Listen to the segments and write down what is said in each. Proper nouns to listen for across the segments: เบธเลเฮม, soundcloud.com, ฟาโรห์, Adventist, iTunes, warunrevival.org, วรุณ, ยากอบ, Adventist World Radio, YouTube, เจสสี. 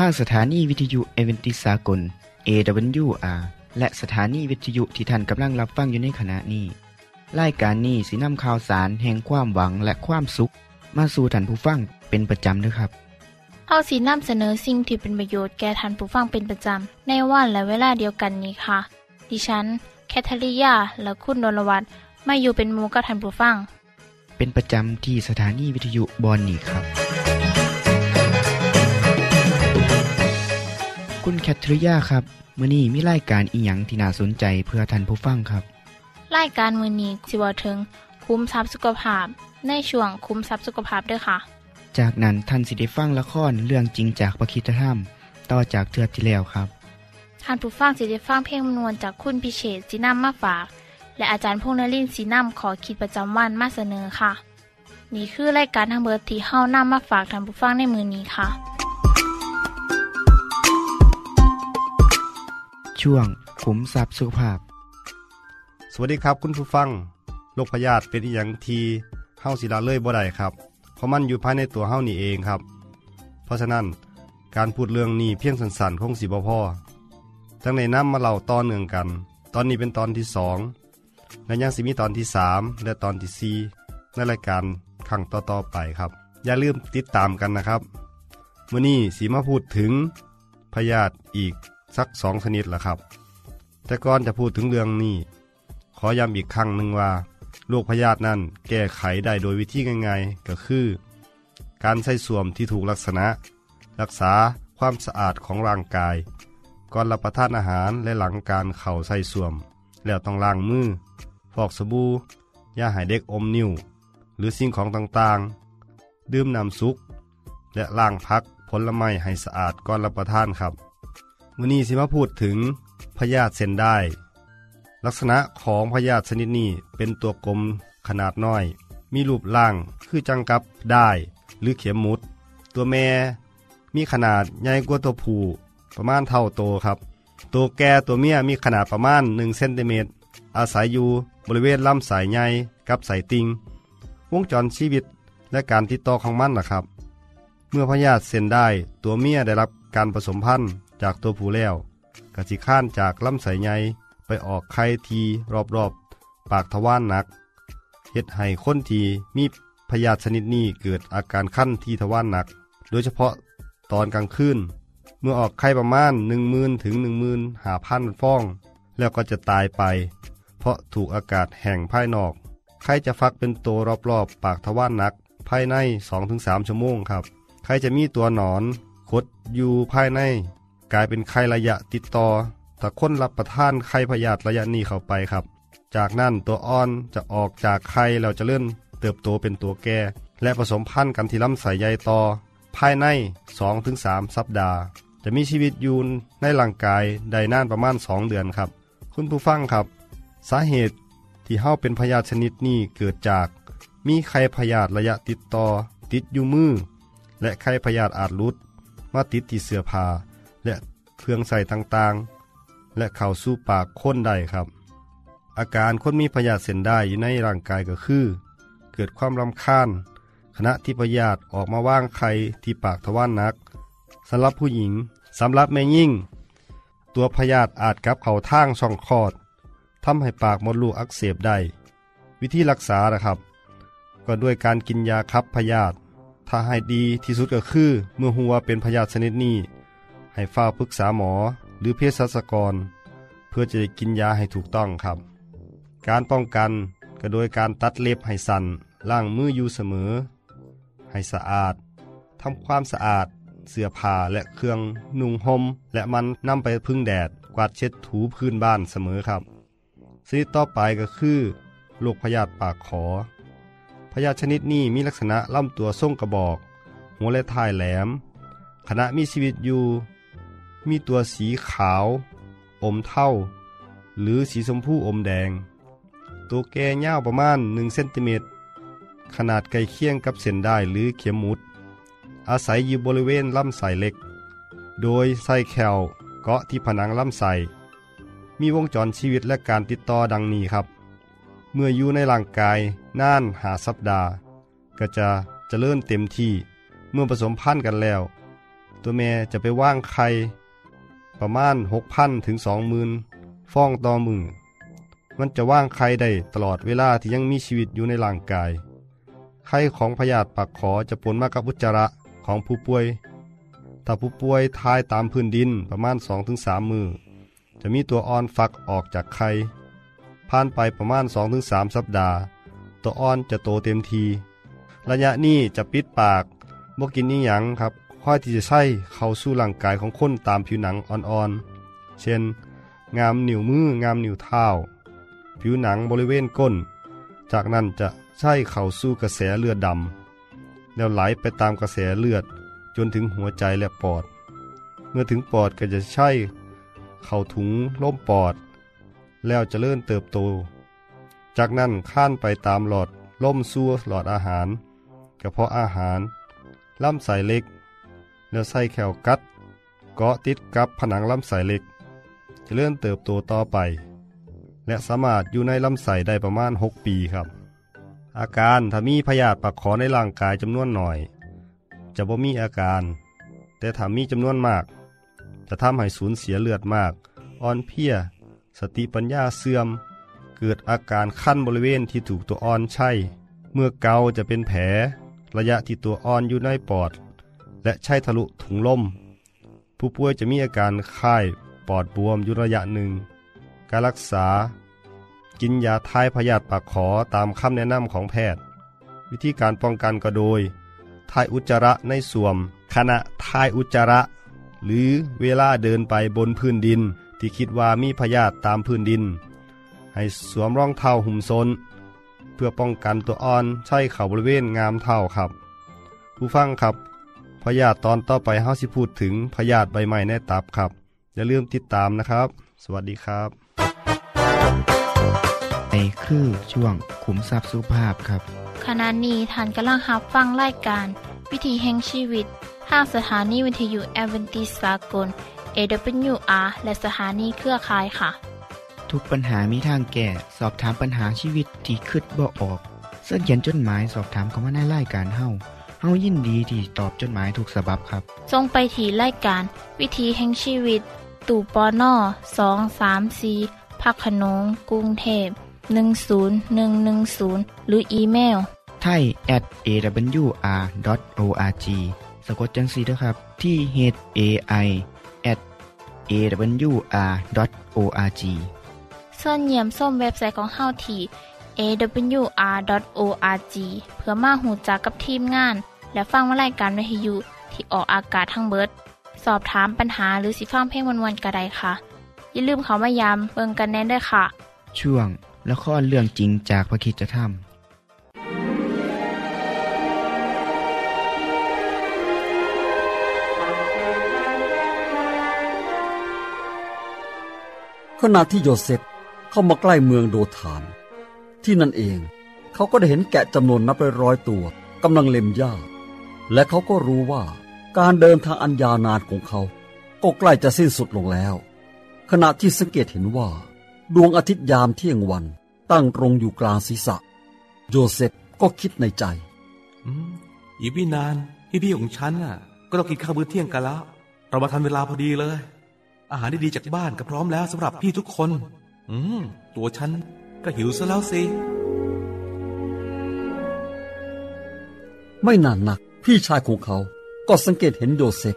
ทางสถานีวิทยุแอดเวนทิสต์สากล AWR และสถานีวิทยุที่ท่านกำลังรับฟังอยู่ในขณะนี้รายการนี้สินำข่าวสารแห่งความหวังและความสุขมาสู่ท่านผู้ฟังเป็นประจำนะครับเฮาสินำเสนอสิ่งที่เป็นประโยชน์แก่ท่านผู้ฟังเป็นประจำในวันและเวลาเดียวกันนี้ค่ะดิฉันแคทริยาและคุณนรวัตรมาอยู่เป็นหมู่กับท่านผู้ฟังเป็นประจำที่สถานีวิทยุบอนนี่ครับคุณแคทริยาครับมื้อนี้มีรายการอีหยังที่น่าสนใจเพื่อท่านผู้ฟังครับรายการมื้อนี้สิเว้าถึงคุ้มทรัพย์สุขภาพในช่วงคุ้มทรัพย์สุขภาพด้วยค่ะจากนั้นท่านสิได้ฟังละครเรื่องจริงจากพระคริสตธรรมต่อจากเทื่อที่แล้วครับท่านผู้ฟังสิได้ฟังเพลงมนต์จากคุณพิเชษฐ์สีน้ำมาฝากและอาจารย์พงษ์นฤมลสีน้ำขอคิดประจำวันมาเสนอค่ะนี่คือรายการทั้งเบิดที่เฮานำมาฝากท่านผู้ฟังในมื้อนี้ค่ะช่วงขุมทรัพย์สุขภาพสวัสดีครับคุณผู้ฟังโรคพยาธิเป็นอีหยังที่เฮาสิละเลยบ่ได้ครับเพราะมันอยู่ภายในตัวเฮานี่เองครับเพราะฉะนั้นการพูดเรื่องนี้เพียงสั้นๆคงสิบ่พอทั้งในนำมาเล่าต่อเนื่องกันตอนนี้เป็นตอนที่2และยังสิมีตอนที่3และตอนที่4ในรายการครั้งต่อๆไปครับอย่าลืมติดตามกันนะครับมื้อนี้สิมาพูดถึงพยาธิอีกสัก2ชนิดล่ะครับแต่ก่อนจะพูดถึงเรื่องนี้ขอย้ำอีกครั้งหนึ่งว่าโรคพยาธินั้นแก้ไขได้โดยวิธีง่ายๆก็คือการใส่สวมที่ถูกลักษณะรักษาความสะอาดของร่างกายก่อนรับประทานอาหารและหลังการเข้าใส่สวมแล้วต้องล้างมือฟอกสบู่ยาหายเด็กอมนิ้วหรือสิ่งของต่างๆดื่มน้ำซุปและล้างผักผลไม้ให้สะอาดก่อนรับประทานครับวันนี้สิมาพูดถึงพยาธิเส้นได้ลักษณะของพยาธิชนิดนี้เป็นตัวกลมขนาดน้อยมีรูปร่างคือจังกับได้หรือเข็มมุดตัวแม่มีขนาดใหญ่กว่าตัวผู้ประมาณเท่าโตครับตัวแก่ตัวเมียมีขนาดประมาณ1เซนติเมตรอาศัยอยู่บริเวณลำไส้ใหญ่กับไส้ติ่งวงจรชีวิตและการติดต่อของมันนะครับเมื่อพยาธิเส้นได้ตัวเมียได้รับการผสมพันธุ์จากตัวผู้แล้วกระสิข้านจากลำไส้ใหญ่ไปออกไข่ทีรอบๆปากทวารหนักเฮ็ดให้คนที่มีพยาธิชนิดนี้เกิดอาการคันที่ทวารหนักโดยเฉพาะตอนกลางคืนเมื่อออกไข่ประมาณ 10,000 ถึง 15,000 ฟองแล้วก็จะตายไปเพราะถูกอากาศแห่งภายนอกไข่จะฟักเป็นตัวรอบๆปากทวารหนักภายใน 2-3 ชั่วโมงครับไข่จะมีตัวหนอนคดอยู่ภายในกลายเป็นไข้ระยะติดต่อถ้าคนรับประทานไข้พยาธิระยะนี้เข้าไปครับจากนั้นตัวอ่อนจะออกจากไข่แล้วจะเลื่อนเติบโตเป็นตัวแก่และผสมพันธุ์กันที่ลำไส้ใหญ่ต่อภายใน 2-3 สัปดาห์จะมีชีวิตอยู่ในร่างกายได้นานประมาณ2เดือนครับคุณผู้ฟังครับสาเหตุที่เฮาเป็นพยาธิชนิดนี้เกิดจากมีไข้พยาธิระยะติดต่อติดอยู่มือและไข้พยาธิอาจหลุดมาติดที่เสื้อผ้าและเครื่องใส่ต่างๆและเข้าสู่ปากคนได้ครับอาการคนมีพยาธิเส้นได้อยู่ในร่างกายก็คือเกิดความรำคาญขณะที่พยาธิออกมาว่างไข่ที่ปากทวารหนักสำหรับผู้หญิงสำหรับแม่ยิ่งตัวพยาธิอาจกลับเข้าทางช่องคลอดทำให้ปากมดลูกอักเสบได้วิธีรักษานะครับก็ด้วยการกินยาขับพยาธิถ้าให้ดีที่สุดก็คือเมื่อหัวเป็นพยาธิชนิดนี้ให้เฝ้าปรึกษาหมอหรือเภสัชกรเพื่อจะได้กินยาให้ถูกต้องครับการป้องกันก็โดยการตัดเล็บให้สั้นล้างมืออยู่เสมอให้สะอาดทำความสะอาดเสื้อผ้าและเครื่องนุ่งห่มและมันนำไปพึ่งแดดกวาดเช็ดถูพื้นบ้านเสมอครับชนิดต่อไปก็คือโรคพยาธิปากขอพยาธิชนิดนี้มีลักษณะลำตัวทรงกระบอกหัวและท้ายแหลมขณะมีชีวิตอยู่ มีตัวสีขาวอมเทาหรือสีชมพูอมแดงตัวแก่ยาวประมาณ1เซนติเมตรขนาดใกล้เคียงกับเส้นด้ายหรือเข็มหมุดอาศัยอยู่บริเวณลำไส้เล็กโดยไส้แคลเกาะที่ผนังลำไส้มีวงจรชีวิตและการติดต่อดังนี้ครับเมื่ออยู่ในร่างกายนาน5 สัปดาห์ก็จะเจริญเต็มที่เมื่อผสมพันธุ์กันแล้วตัวแม่จะไปว่างไข่ประมาณ 6,000 ถึง 20,000 ฟองต่อมือมันจะว่างไข่ได้ตลอดเวลาที่ยังมีชีวิตอยู่ในร่างกายไข่ของพยาธิปากขอจะปนมากับอุจจาระของผู้ป่วยถ้าผู้ป่วยทายตามพื้นดินประมาณ 2-3 มื้อจะมีตัวอ่อนฟักออกจากไข่ผ่านไปประมาณ 2-3 สัปดาห์ตัวอ่อนจะโตเต็มทีระยะนี้จะปิดปากบ่กินนี่หยังครับค่อยที่จะใช้เข้าสู่ร่างกายของคนตามผิวหนังอ่อนๆเช่นงามนิ้วมืองามนิ้วเท้าผิวหนังบริเวณก้นจากนั้นจะใช้เข้าสู่กระแสเลือดดำแล้วไหลไปตามกระแสเลือดจนถึงหัวใจและปอดเมื่อถึงปอดก็จะใช้เข้าถุงลมปอดแล้วจะเจริญเติบโตจากนั้นข้านไปตามหลอดลมสู่หลอดอาหารกระเพาะอาหารลำไส้เล็กแล้วไส้แคลกัดเกาะติดกับผนังลำไส้เล็กจะเริ่มเติบโตต่อไปและสามารถอยู่ในลำไส้ได้ประมาณ6ปีครับอาการถ้ามีพยาธิปากขอในร่างกายจำนวนหน่อยจะบ่มีอาการแต่ถ้ามีจำนวนมากจะทำให้สูญเสียเลือดมากอ่อนเพลียสติปัญญาเสื่อมเกิดอาการคันบริเวณที่ถูกตัวอ่อนใช้เมื่อเกาจะเป็นแผลระยะที่ตัวอ่อนอยู่ในปอดและใช้ทะลุถุงลมผู้ป่วยจะมีอาการไข้ปอดบวมอยู่ระยะหนึ่งการรักษากินยาท้ายพยาธิปากขอตามคำแนะนำของแพทย์วิธีการป้องกันก็โดยท้ายอุจจาระในส่วมขณะท้ายอุจจาระหรือเวลาเดินไปบนพื้นดินที่คิดว่ามีพยาธิตามพื้นดินให้สวมรองเท้าหุ้มส้นเพื่อป้องกันตัวอ่อนใช้เข่าบริเวณงามเท้าครับผู้ฟังครับพยาธิตอนต่อไปเฮาสิพูดถึงพยาธิใบไม้ในตับครับอย่าลืมติดตามนะครับสวัสดีครับนี่คือช่วงขุมทรัพย์สุภาพครับขณะนี้ท่านกำลังรับฟังรายการวิถีแห่งชีวิตทางสถานีวิทยุแอดเวนทิสต์สากล AWR และสถานีเครือข่ายค่ะทุกปัญหามีทางแก้สอบถามปัญหาชีวิตที่คิดบ่ออกเสิร์ชเขียนจดหมายสอบถามเข้ามาในรายการเฮายินดีที่ตอบจดหมายถูกฉบับครับส่งไปที่รายการวิถีแห่งชีวิตตู่ปน234ภาคขนงกรุงเทพ10110หรืออีเมล thai@awr.org สะกดจังซี่เด้อครับที่ thai@awr.org ส่วนเยี่ยมชมเว็บไซต์ของเฮาที่awr.org เพื่อมาหูจักกับทีมงานและฟังรายการวิทยุที่ออกอากาศทั้งเบิดสอบถามปัญหาหรือสิฟังเพลงวนๆก็ได้ค่ะอย่าลืมเขามายามเบิ่งกันแน่ด้วยค่ะช่วงและข้อเรื่องจริงจากพระคริสตธรรมขณะที่โยเซฟเข้ามาใกล้เมืองโดทานที่นั่นเองเขาก็ได้เห็นแกะจำนวนนับร้อยๆตัวกำลังเล็มหญ้าและเขาก็รู้ว่าการเดินทางอันยาวนานของเขาก็ใกล้จะสิ้นสุดลงแล้วขณะที่สังเกตเห็นว่าดวงอาทิตย์ยามเที่ยงวันตั้งตรงอยู่กลางศีรษะโยเซฟก็คิดในใจอีกไม่นานพี่ๆของฉันน่ะก็ต้องกินข้าวมื้อเที่ยงกันแล้วเรามาทันเวลาพอดีเลยอาหารดีๆจากบ้านก็พร้อมแล้วสำหรับพี่ทุกคนตัวฉันก็หิวซะแล้วสิไม่นานนักพี่ชายของเขาก็สังเกตเห็นโยเซฟ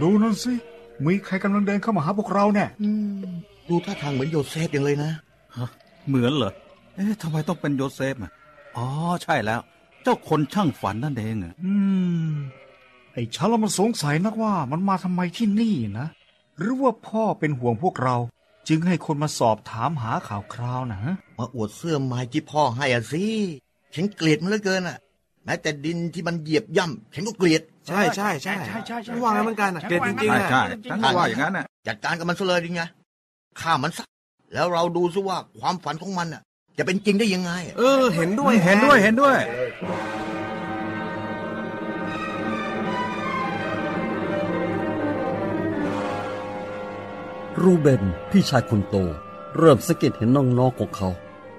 ดูนั่นสิมีใครกำลังเดินเข้ามาหาพวกเราแน่ดูท่าทางเหมือนโยเซฟอย่างเลยนะเหมือนเหรอเอ๊ะทำไมต้องเป็นโยเซฟอ่ะอ๋อใช่แล้วเจ้าคนช่างฝันนั่นเองอ่ะไอ้ฉันเรามันสงสัยนักว่ามันมาทำไมที่นี่นะหรือว่าพ่อเป็นห่วงพวกเราจึงให้คนมาสอบถามหาข่าวคราวนะมาอวดเสื้อไม้ที่พ่อให้อ่ะสิฉันเกลียดมันเหลือเกินอ่ะแม้แต่ดินที่มันเหยียบย่ำฉันก็เกลียด ใช่ใช่ใช่วางแล้วมันการหนักเกินจริงๆนะฉันว่าอย่างนั้นน่ะจัดการกับมันซะเลยจริงไงฆ่ามันซะแล้วเราดูซิว่าความฝันของมันน่ะจะเป็นจริงได้ยังไงเห็นด้วยเห็นด้วยรูเบนพี่ชายคนโตเริ่มสะกิดเห็นน้องๆของเขา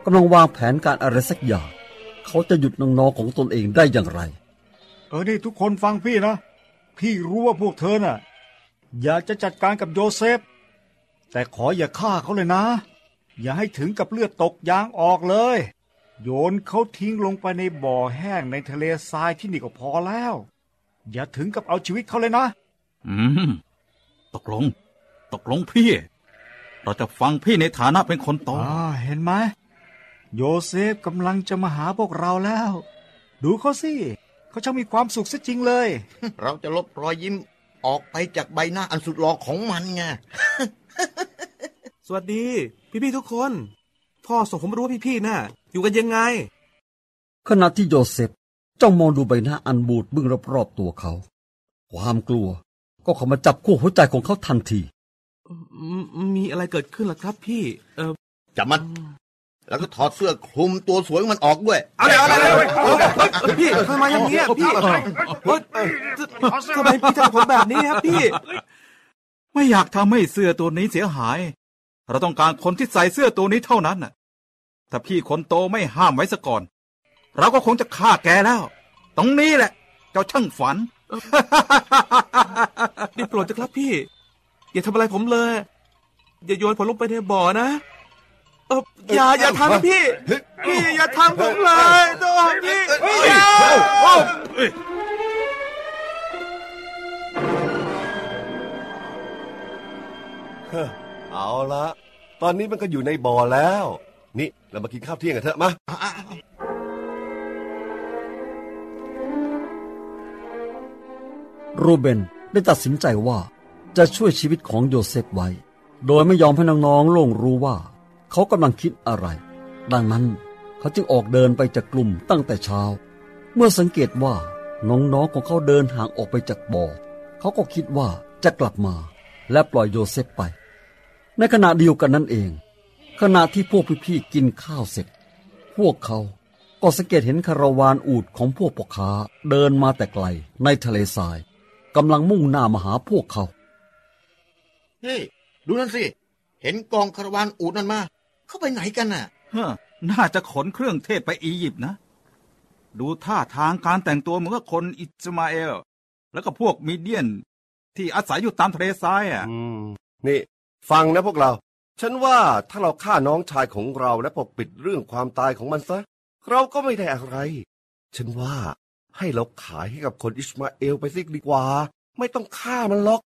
กำลังวางแผนการอะไรสักอย่างเขาจะหยุดน้องๆของตนเองได้อย่างไรนี่ทุกคนฟังพี่นะพี่รู้ว่าพวกเธอน่ะอยากจะจัดการกับโยเซฟแต่ขออย่าฆ่าเขาเลยนะอย่าให้ถึงกับเลือดตกยางออกเลยโยนเขาทิ้งลงไปในบ่อแห้งในทะเลทรายที่นี่ก็พอแล้วอย่าถึงกับเอาชีวิตเขาเลยนะตกลงพี่เราจะฟังพี่ในฐานะเป็นคนโตเห็นไหมโยเซฟกำลังจะมาหาพวกเราแล้วดูเขาสิเขาช่างมีความสุขซะจริงเลยเราจะลบรอยยิ้มออกไปจากใบหน้าอันสุดหล่อของมันไงสวัสดีพี่ๆทุกคนพ่อส่งผมมารู้ว่าพี่ๆน่ะอยู่กันยังไงขณะที่โยเซฟจ้องมองดูใบหน้าอันบูดบึ้งรอบๆตัวเขาความกลัวก็เข้ามาจับคู่หัวใจของเขาทันทีมีอะไรเกิดขึ้นล่ะครับพี่จับมันแล้วก็ถอดเสื้อคลุมตัวสวยมันออกด้วยเอาพี่ทำไมอย่างเงี้ยพี่ทำไมพี่ทำผมแบบนี้ครับพี่ไม่อยากทำให้เสื้อตัวนี้เสียหายเราต้องการคนที่ใส่เสื้อตัวนี้เท่านั้นน่ะถ้าพี่คนโตไม่ห้ามไว้ซะก่อนเราก็คงจะฆ่าแกแล้วตรงนี้แหละเจ้าช่างฝันได้โปรดเถอะครับพี่อย่าทำอะไรผมเลยอย่าโยนผมลงไปในบ่อนะอย่าทำพี่พี่อย่าทำผมเลยตัวพี่เอาละตอนนี้มันก็อยู่ในบ่อแล้วนี่เรามากินข้าวเที่ยงกันเถอะมารูเบนได้ตัดสินใจว่าจะช่วยชีวิตของโยเซฟไว้โดยไม่ยอมให้น้องๆโล่งรู้ว่าเขากำลังคิดอะไรดังนั้นเขาจึงออกเดินไปจากกลุ่มตั้งแต่เช้าเมื่อสังเกตว่าน้องๆของเขาเดินห่างออกไปจากบ่อเขาก็คิดว่าจะกลับมาและปล่อยโยเซฟไปในขณะเดียวกันนั่นเองขณะที่พวกพี่ๆกินข้าวเสร็จพวกเขาก็สังเกตเห็นคาราวานอูฐของพวกพ่อค้าเดินมาแต่ไกลในทะเลทรายกำลังมุ่งหน้ามาหาพวกเขาเฮ้ยดูนั่นสิเห็นกองคาราวานอูฐนั่นมาเขาไปไหนกันน่ะน่าจะขนเครื่องเทศไปอียิปต์นะดูท่าทางการแต่งตัวเหมือนกับคนอิสมาเอลแล้วก็พวกมีเดียนที่อาศัยอยู่ตามทะเลทรายอ่ะนี่ฟังนะพวกเราฉันว่าถ้าเราฆ่าน้องชายของเราและปกปิดเรื่องความตายของมันซะเราก็ไม่ได้อะไรฉันว่าให้เราขายให้กับคนอิสมาเอลไปซิดีกว่าไม่ต้องฆ่ามันหรอก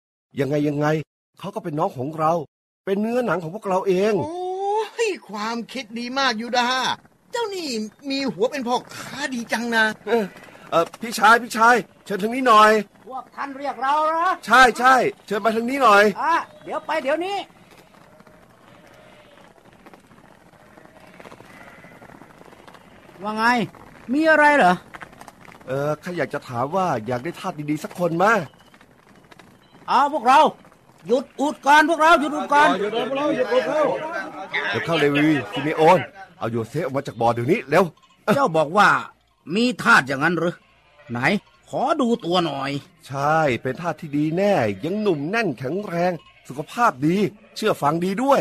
ยังไงเขาก็เป็นน้องของเราเป็นเนื้อหนังของพวกเราเองโอ้ยความคิดดีมากยูดาเจ้านี่มีหัวเป็นพ่อค้าดีจังนะพี่ชายเชิญทางนี้หน่อยพวกท่านเรียกเรานะใช่เชิญไปทางนี้หน่อยเดี๋ยวนี้ว่าไงมีอะไรเหรอข้าอยากจะถามว่าอยากได้ทาสดีๆสักคนมาเอาพวกเราหยุดอุดก่อนพวกเราหยุดอุดก่อนเดี๋ยวเข้าเลวีซิเมโอนเอาโยเซฟออกมาจากบ่อเดี๋ยวนี้เร็วเจ้าบอกว่ามีทาสอย่างนั้นหรือไหนขอดูตัวหน่อยใช่เป็นทาสที่ดีแน่ยังหนุ่มแน่นแข็งแรงสุขภาพดีเชื่อฟังดีด้วย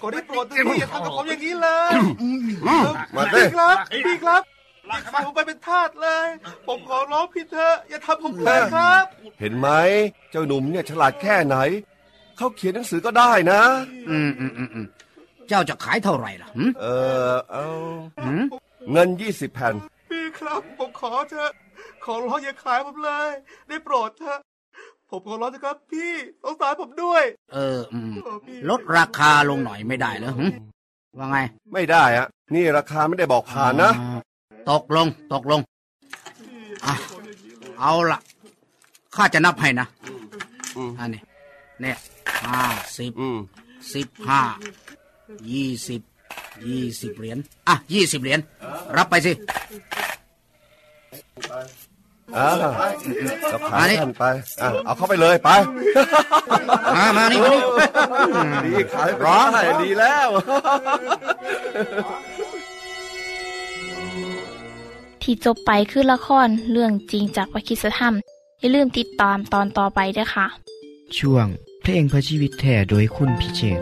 ขอได้โปรดด้วยอย่าทำกับผมอย่างนี้เลยพี่ครับผมไปเป็นทาสเลยผมขอร้องพี่เถอะอย่าทำผมเลยครับเห็นไหมเจ้าหนุ่มเนี่ยฉลาดแค่ไหนเขาเขียนหนังสือก็ได้นะเจ้าจะขายเท่าไหร่ล่ะเอาเงิน20แผ่นพี่ครับผมขอเถอะขอร้องอย่าขายผมเลยได้โปรดเถอะผมขอร้องนะครับพี่สงสารผมด้วยลดราคาลงหน่อยไม่ได้เหรอว่าไงไม่ได้อะนี่ราคาไม่ได้บอกผ่านนะตกลงเอาล่ะข้าจะนับให้นะอันนี้เนี่ย50 15 20เหรียญ20เหรียญรับไปสิ ก็ผ่านท่านไปเอาเข้าไปเลยไปมานี่ดีขายร้องให้ดีแล้วที่จบไปคือละครเรื่องจริงจากวัคคิสธรรมอย่าลืมติดตามตอนต่อไปด้วยค่ะช่วงเพลงเพื่อชีวิตแท้โดยคุณพิเชษ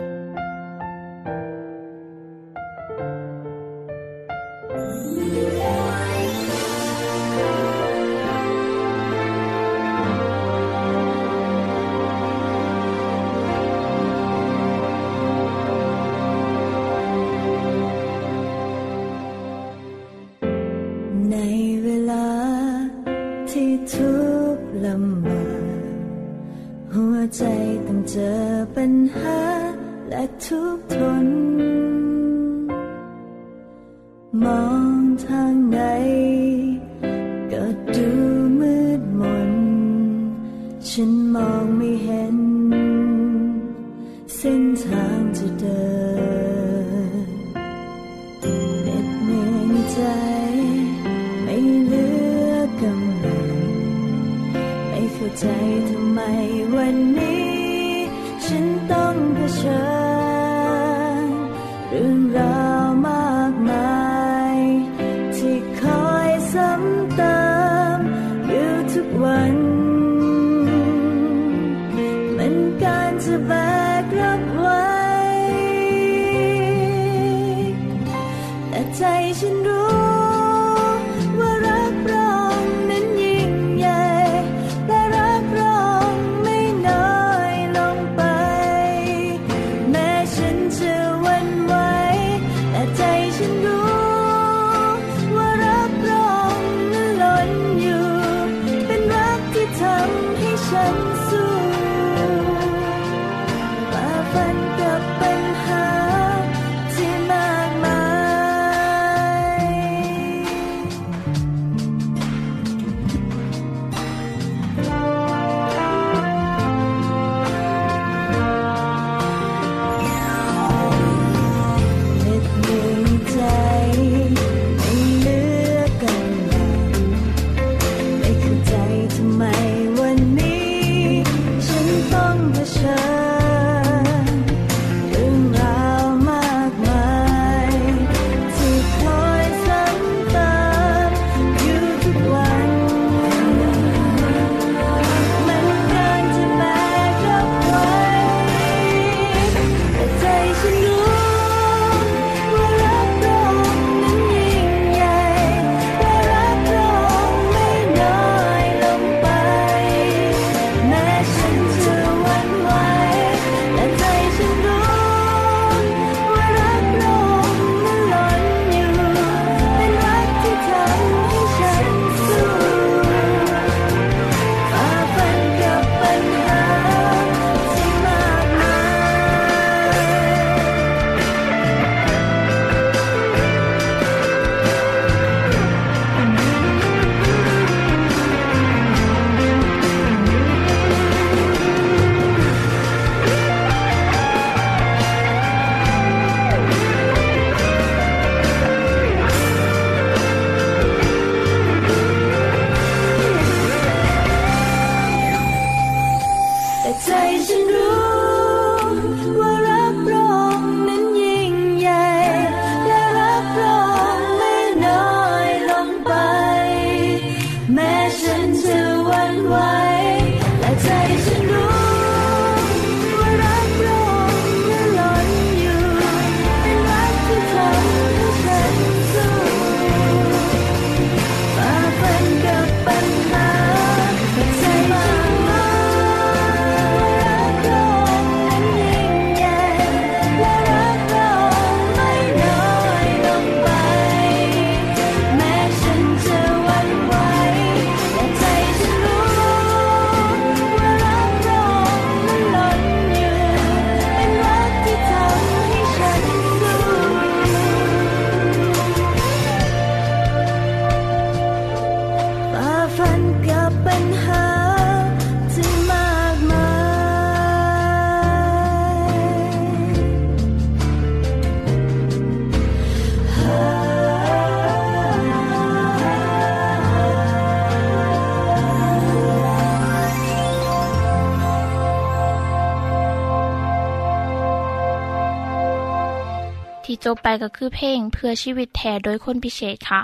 ที่จบไปก็คือเพลงเพื่อชีวิตแทนโดยคนพิเศษค่ะ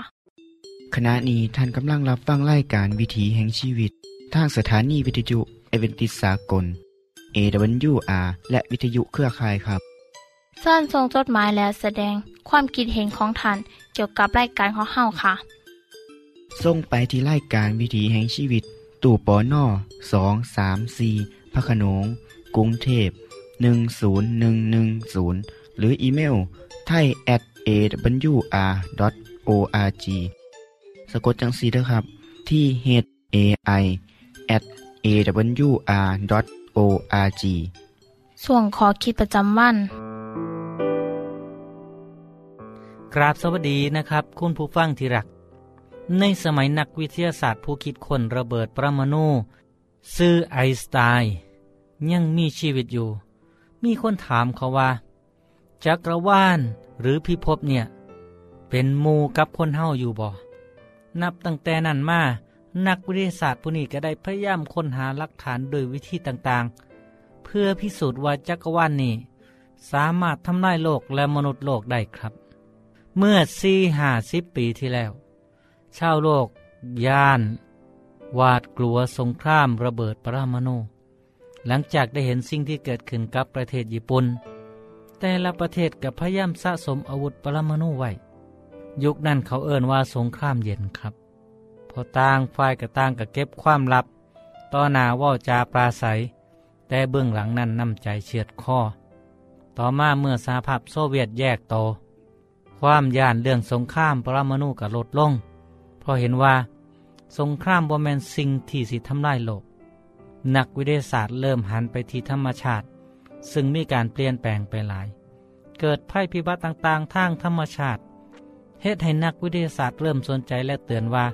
ขณะนี้ท่านกำลังรับฟังรายการวิถีแห่งชีวิตทางสถานีวิทยุAdventistสากล AWR และวิทยุเครือข่ายครับท่านส่งจดหมายและแสดงความคิดเห็นของท่านเกี่ยวกับรายการของเฮาค่ะส่งไปที่รายการวิถีแห่งชีวิตตู้ปน234พระโขนงกรุงเทพ10110หรืออีเมล thai@awr.org สะกดจังสีนะครับที่ hai@awr.org ส่วนขอคิดประจำวันกราบสวัสดีนะครับคุณผู้ฟังที่รักในสมัยนักวิทยาศาสตร์ผู้คิดค้นระเบิดปรมาณูชื่อไอน์สไตน์ยังมีชีวิตอยู่มีคนถามเขาว่าจักรวาลหรือพิภพเนี่ยเป็นหมู่กับคนเฮาอยู่บ่นับตั้งแต่นั้นมานักวิทยาศาสตร์ผู้นี้ก็ได้พยายามค้นหาหลักฐานโดยวิธีต่างๆเพื่อพิสูจน์ว่าจักรวาลนี้สามารถทำลายโลกและมนุษย์โลกได้ครับเมื่อ 4-50 ปีที่แล้วชาวโลกย่านหวาดกลัวสงครามระเบิดปรมาณูหลังจากได้เห็นสิ่งที่เกิดขึ้นกับประเทศญี่ปุ่นแต่ละประเทศก็พยายามสะสมอาวุธปรมาณูไว้ยุคนั้นเขาเอ่ยว่าสงครามเย็นครับพอต่างฝ่ายกับต่างก็เก็บความลับต่อหน้าว่าจาปราศัยแต่เบื้องหลังนั้นน้ำใจเฉียดคอต่อมาเมื่อสหภาพโซเวียตแยกโตความย่านเรื่องสงครามปรมาณูก็ลดลงเพราะเห็นว่าสงครามบ่แม่นสิ่งที่สิทำลายโลกนักวิทยาศาสตร์เริ่มหันไปที่ธรรมชาติซึ่งมีการเปลี่ยนแปลงไปหลายเกิดภัยพิบัติต่างๆทางธรรมชาติเฮ็ดให้นักวิทยาศาสตร์เริ่มสนใจและเตือนว่า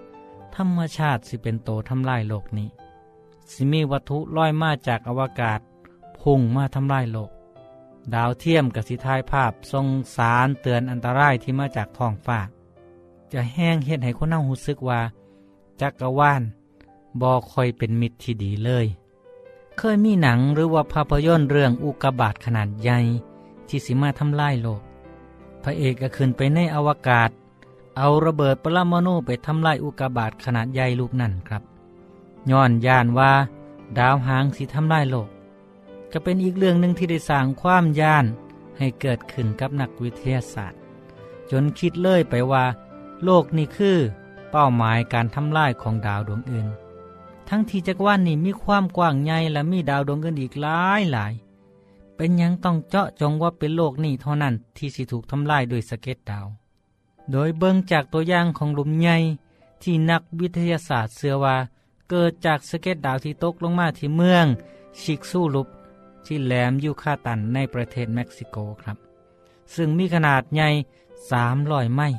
ธรรมชาติสิเป็นโตทำลายโลกนี้สิมีวัตถุลอยมาจากอวกาศพุ่งมาทำลายโลกดาวเทียมกับสิทายภาพทรงสารเตือนอันตรายที่มาจากท้องฟ้าจะแห้งเห็นให้คนเฮารู้สึกว่าจักรวาลบ่ค่อยเป็นมิตรที่ดีเลยเคยมีหนังหรือว่าภาพยนตร์เรื่องอุกกาบาตขนาดใหญ่ที่สิมาทำลายโลกพระเอกก็ขึ้นไปในอวกาศเอาระเบิดปรมาณูไปทำลายอุกกาบาตขนาดใหญ่ลูกนั่นครับย้อนย่านว่าดาวหางสิทำลายโลกก็เป็นอีกเรื่องหนึ่งที่ได้สร้างความย่านให้เกิดขึ้นกับนักวิทยาศาสตร์จนคิดเลื่อยไปว่าโลกนี้คือเป้าหมายการทำลายของดาวดวงอื่นทั้งที่จักรวาลนี้มีความกว้างใหญ่และมีดาวดวงอื่นอีกหลายหลายเป็นยังต้องเจาะจงว่าเป็นโลกนี้เท่านั้นที่สิถูกทำลายโดยสะเก็ดดาวโดยเบื้องจากตัวอย่างของหลุมใหญ่ที่นักวิทยาศาสตร์เชื่อว่าเกิดจากสะเก็ดดาวที่ตกลงมาที่เมืองชิกซูลุปที่แหลมยูคาตันในประเทศเม็กซิโกครับซึ่งมีขนาดใหญ่300 ไมล์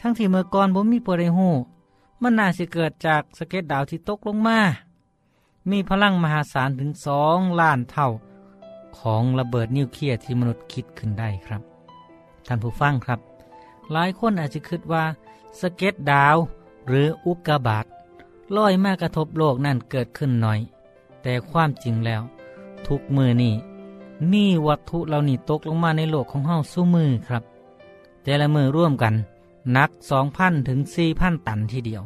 ทั้งที่เมื่อก่อนบ่มีผู้ใดฮู้มันน่าสิเกิดจากสะเก็ดดาวที่ตกลงมามีพลังมหาศาลถึง2 ล้านเท่าของระเบิดนิวเคลียร์ที่มนุษย์คิดขึ้นได้ครับท่านผู้ฟังครับหลายคนอาจจะคิดว่าสะเก็ดดาวหรืออุกกาบาตลอยมากระทบโลกนั่นเกิดขึ้นน้อยแต่ความจริงแล้วทุกมือนี่มีวัตถุเหล่านี้ตกลงมาในโลกของเฮาซุมือครับแต่ละมือร่วมกันหนัก 2,000 ถึง 4,000 ตันทีเดียว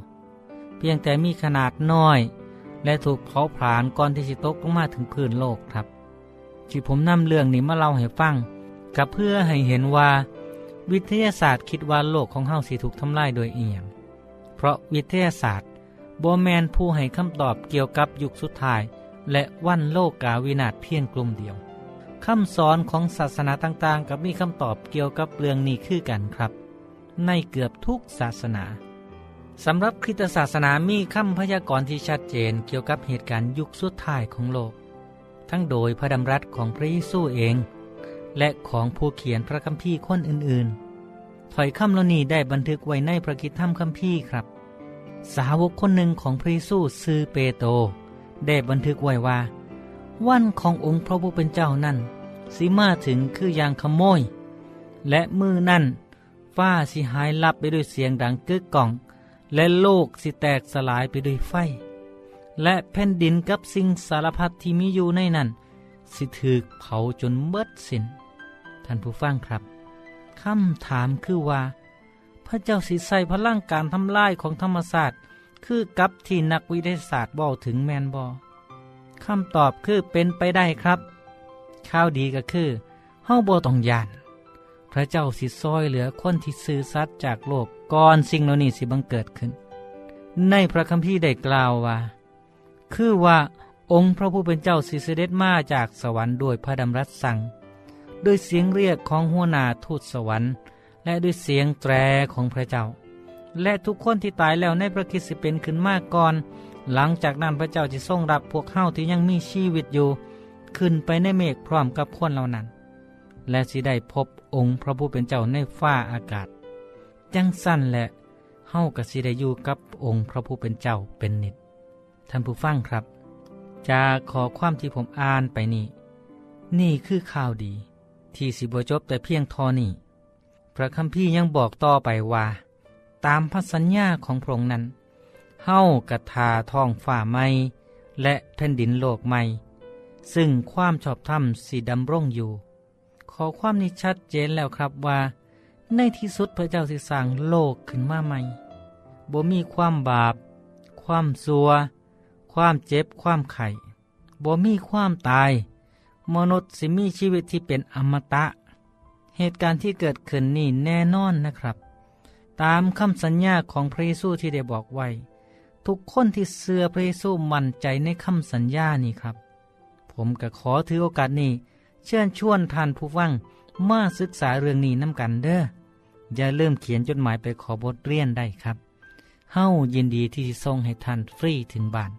เพียงแต่มีขนาดน้อยและถูกเผาผลาญก่อนที่สิตกลงมาถึงพื้นโลกครับที่ผมนำเรื่องนี้มาเล่าให้ฟังก็เพื่อให้เห็นว่าวิทยาศาสตร์คิดว่าโลกของเฮาสิถูกทำลายโดยเอียงเพราะวิทยาศาสตร์บ่แม่นผู้ให้คำตอบเกี่ยวกับยุคสุดท้ายและวันโลกาวินาศเพียงกลุ่มเดียวคำสอนของศาสนาต่างๆกับมีคำตอบเกี่ยวกับเรื่องนี้คือกันครับในเกือบทุกศาสนาสำหรับคริสตศาสนามีคำพยากรณ์ที่ชัดเจนเกี่ยวกับเหตุการณ์ยุคสุดท้ายของโลกทั้งโดยพระดำรัสของพระเยซูเองและของผู้เขียนพระคัมภีร์คนอื่นๆถ้อยคำเหล่านี้ได้บันทึกไว้ในพระกิตติธรรมคัมภีร์ครับสาวกคนหนึ่งของพระเยซูชื่อเปโตรได้บันทึกไว้ว่าวันขององค์พระผู้เป็นเจ้านั้นสิมาถึงคืออย่างขโมยและมือนั่นฟ้าสิหายลับไปด้วยเสียงดังกึกก้องและโลกสิแตกสลายไปด้วยไฟและแผ่นดินกับสิ่งสารพัดที่มีอยู่ในนั้นสิถูกเผาจนเบิดสิ้นท่านผู้ฟังครับ คำถามคือว่าพระเจ้าสิใส่พลังการทำลายของธรรมศาสตร์คือกับที่นักวิทยาศาสตร์บอกถึงแมนบอคำตอบคือเป็นไปได้ครับข่าวดีก็คือเฮาบ่ต้องย่านพระเจ้าสิซอยเหลือคนที่ซื่อสัตย์จากโลกก่อนสิ่งเหล่านี้สิบังเกิดขึ้นในพระคัมภีร์ได้กล่าวว่าคือว่าองค์พระผู้เป็นเจ้าสิเสด็จมาจากสวรรค์โดยพระดำรัสสั่งด้วยเสียงเรียกของหัวหน้าทูตสวรรค์และด้วยเสียงแตรของพระเจ้าและทุกคนที่ตายแล้วในพระคริสต์สิเป็นขึ้นมาก่อนหลังจากนั้นพระเจ้าจะทรงรับพวกเฮาที่ยังมีชีวิตอยู่ขึ้นไปในเมฆพร้อมกับคนเหล่านั้นและสิได้พบองค์พระผู้เป็นเจ้าในฟ้าอากาศจังสั้นและเฮาก็สิได้อยู่กับองค์พระผู้เป็นเจ้าเป็นนิจท่านผู้ฟังครับจากขอความที่ผมอ่านไปนี้นี่คือข่าวดีที่สิบ่จบแต่เพียงเท่านี้พระคัมภีร์ยังบอกต่อไปว่าตามพระสัญญาของพระองค์นั้นเฮากระทาท้องฟ้าใหม่และแผ่นดินโลกใหม่ซึ่งความชอบธรรมสิดำรงอยู่ขอความนี้ชัดเจนแล้วครับว่าในที่สุดพระเจ้าสิสร้างโลกขึ้นมาใหม่บ่มีความบาปความซัวความเจ็บความไข้บ่มีความตายมนุษย์สิมีชีวิตที่เป็นอมตะเหตุการณ์ที่เกิดขึ้นนี่แน่นอนนะครับตามคำสัญญาของพระเยซูที่ได้บอกไว้ทุกคนที่เชื่อพระเยซูมั่นใจในคำสัญญานี่ครับผมก็ขอถือโอกาสนี้เชิญชวนท่านผู้ฟังมาศึกษาเรื่องนี้น้ำกันเด้ออย่าลืมเขียนจดหมายไปขอบทเรียนได้ครับเฮ้ายินดีที่จะส่งให้ท่านฟรีถึงบ้าน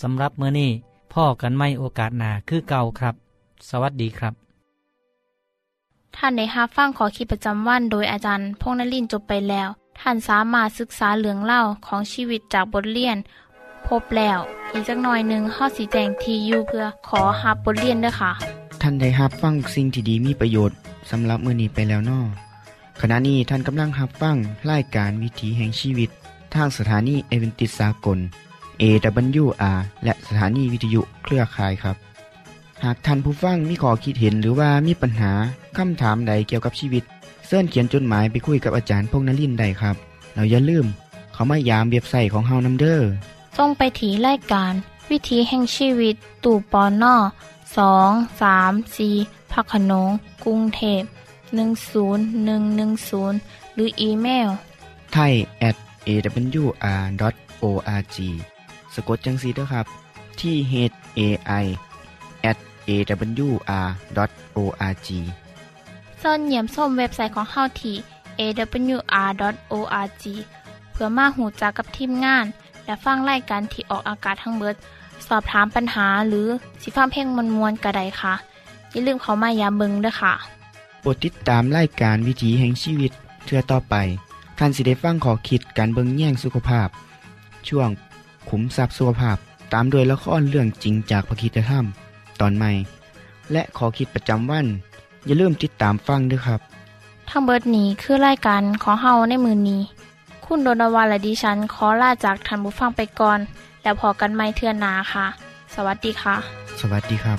สำหรับมื้อนี้พ่อกันไม่โอกาสหน้าคือเก่าครับสวัสดีครับท่านได้รับฟังขอคิดประจำวันโดยอาจารย์พงษ์นฤมลจบไปแล้วท่านสามารถศึกษาเรื่องเล่าของชีวิตจากบทเรียนพบแล้วอีกสักหน่อยหนึ่งข้อสีแจงทียูเพื่อขอรับบทเรียนด้วยค่ะท่านได้รับฟังสิ่งที่ดีมีประโยชน์สำหรับมื้อนี้ไปแล้วน้อขณะนี้ท่านกำลังรับฟังรายการวิถีแห่งชีวิตทางสถานีAdventistสากล AWR และสถานีวิทยุเครือข่ายครับหากท่านผู้ฟังมีข้อคิดเห็นหรือว่ามีปัญหาคำถามใดเกี่ยวกับชีวิตเชิญเขียนจดหมายไปคุยกับอาจารย์พงษ์นฤมลได้ครับแล้วอย่าลืมเขามายามเว็บไซต์ของเฮานำเด้อส่งไปที่รายการวิถีแห่งชีวิตตู้ปน234 พระโขนงกรุงเทพ10110หรืออีเมล thai@awr.org สะกดจังซี่เด้อครับที่ thai@awr.org ส่วนเยี่ยมชมเว็บไซต์ของเฮาที่ awr.org เพื่อมาหูจักกับทีมงานและฟังรายการที่ออกอากาศทั้งเบิดสอบถามปัญหาหรือสิฟ้าเพ่งมวลกระไดค่ะอย่าลืมเขามายามเบิงด้วยค่ะโปรดติดตามรายการวิถีแห่งชีวิตเทื่อต่อไปท่านสิได้ฟังขอคิดการเบิงแย่งสุขภาพช่วงขุมทรัพย์สุขภาพตามโดยละครเรื่องจริงจากพระคริสตธรรมตอนใหม่และขอคิดประจำวันอย่าลืมติดตามฟังด้วยครับทั้งเบิดนี้คือรายการขอเฮาในมื้อนี้คุณโดนวาและดิฉันขอลาจากท่านผู้ฟังไปก่อนแล้วพอกันใหม่เทื่อหน้าค่ะสวัสดีค่ะสวัสดีครับ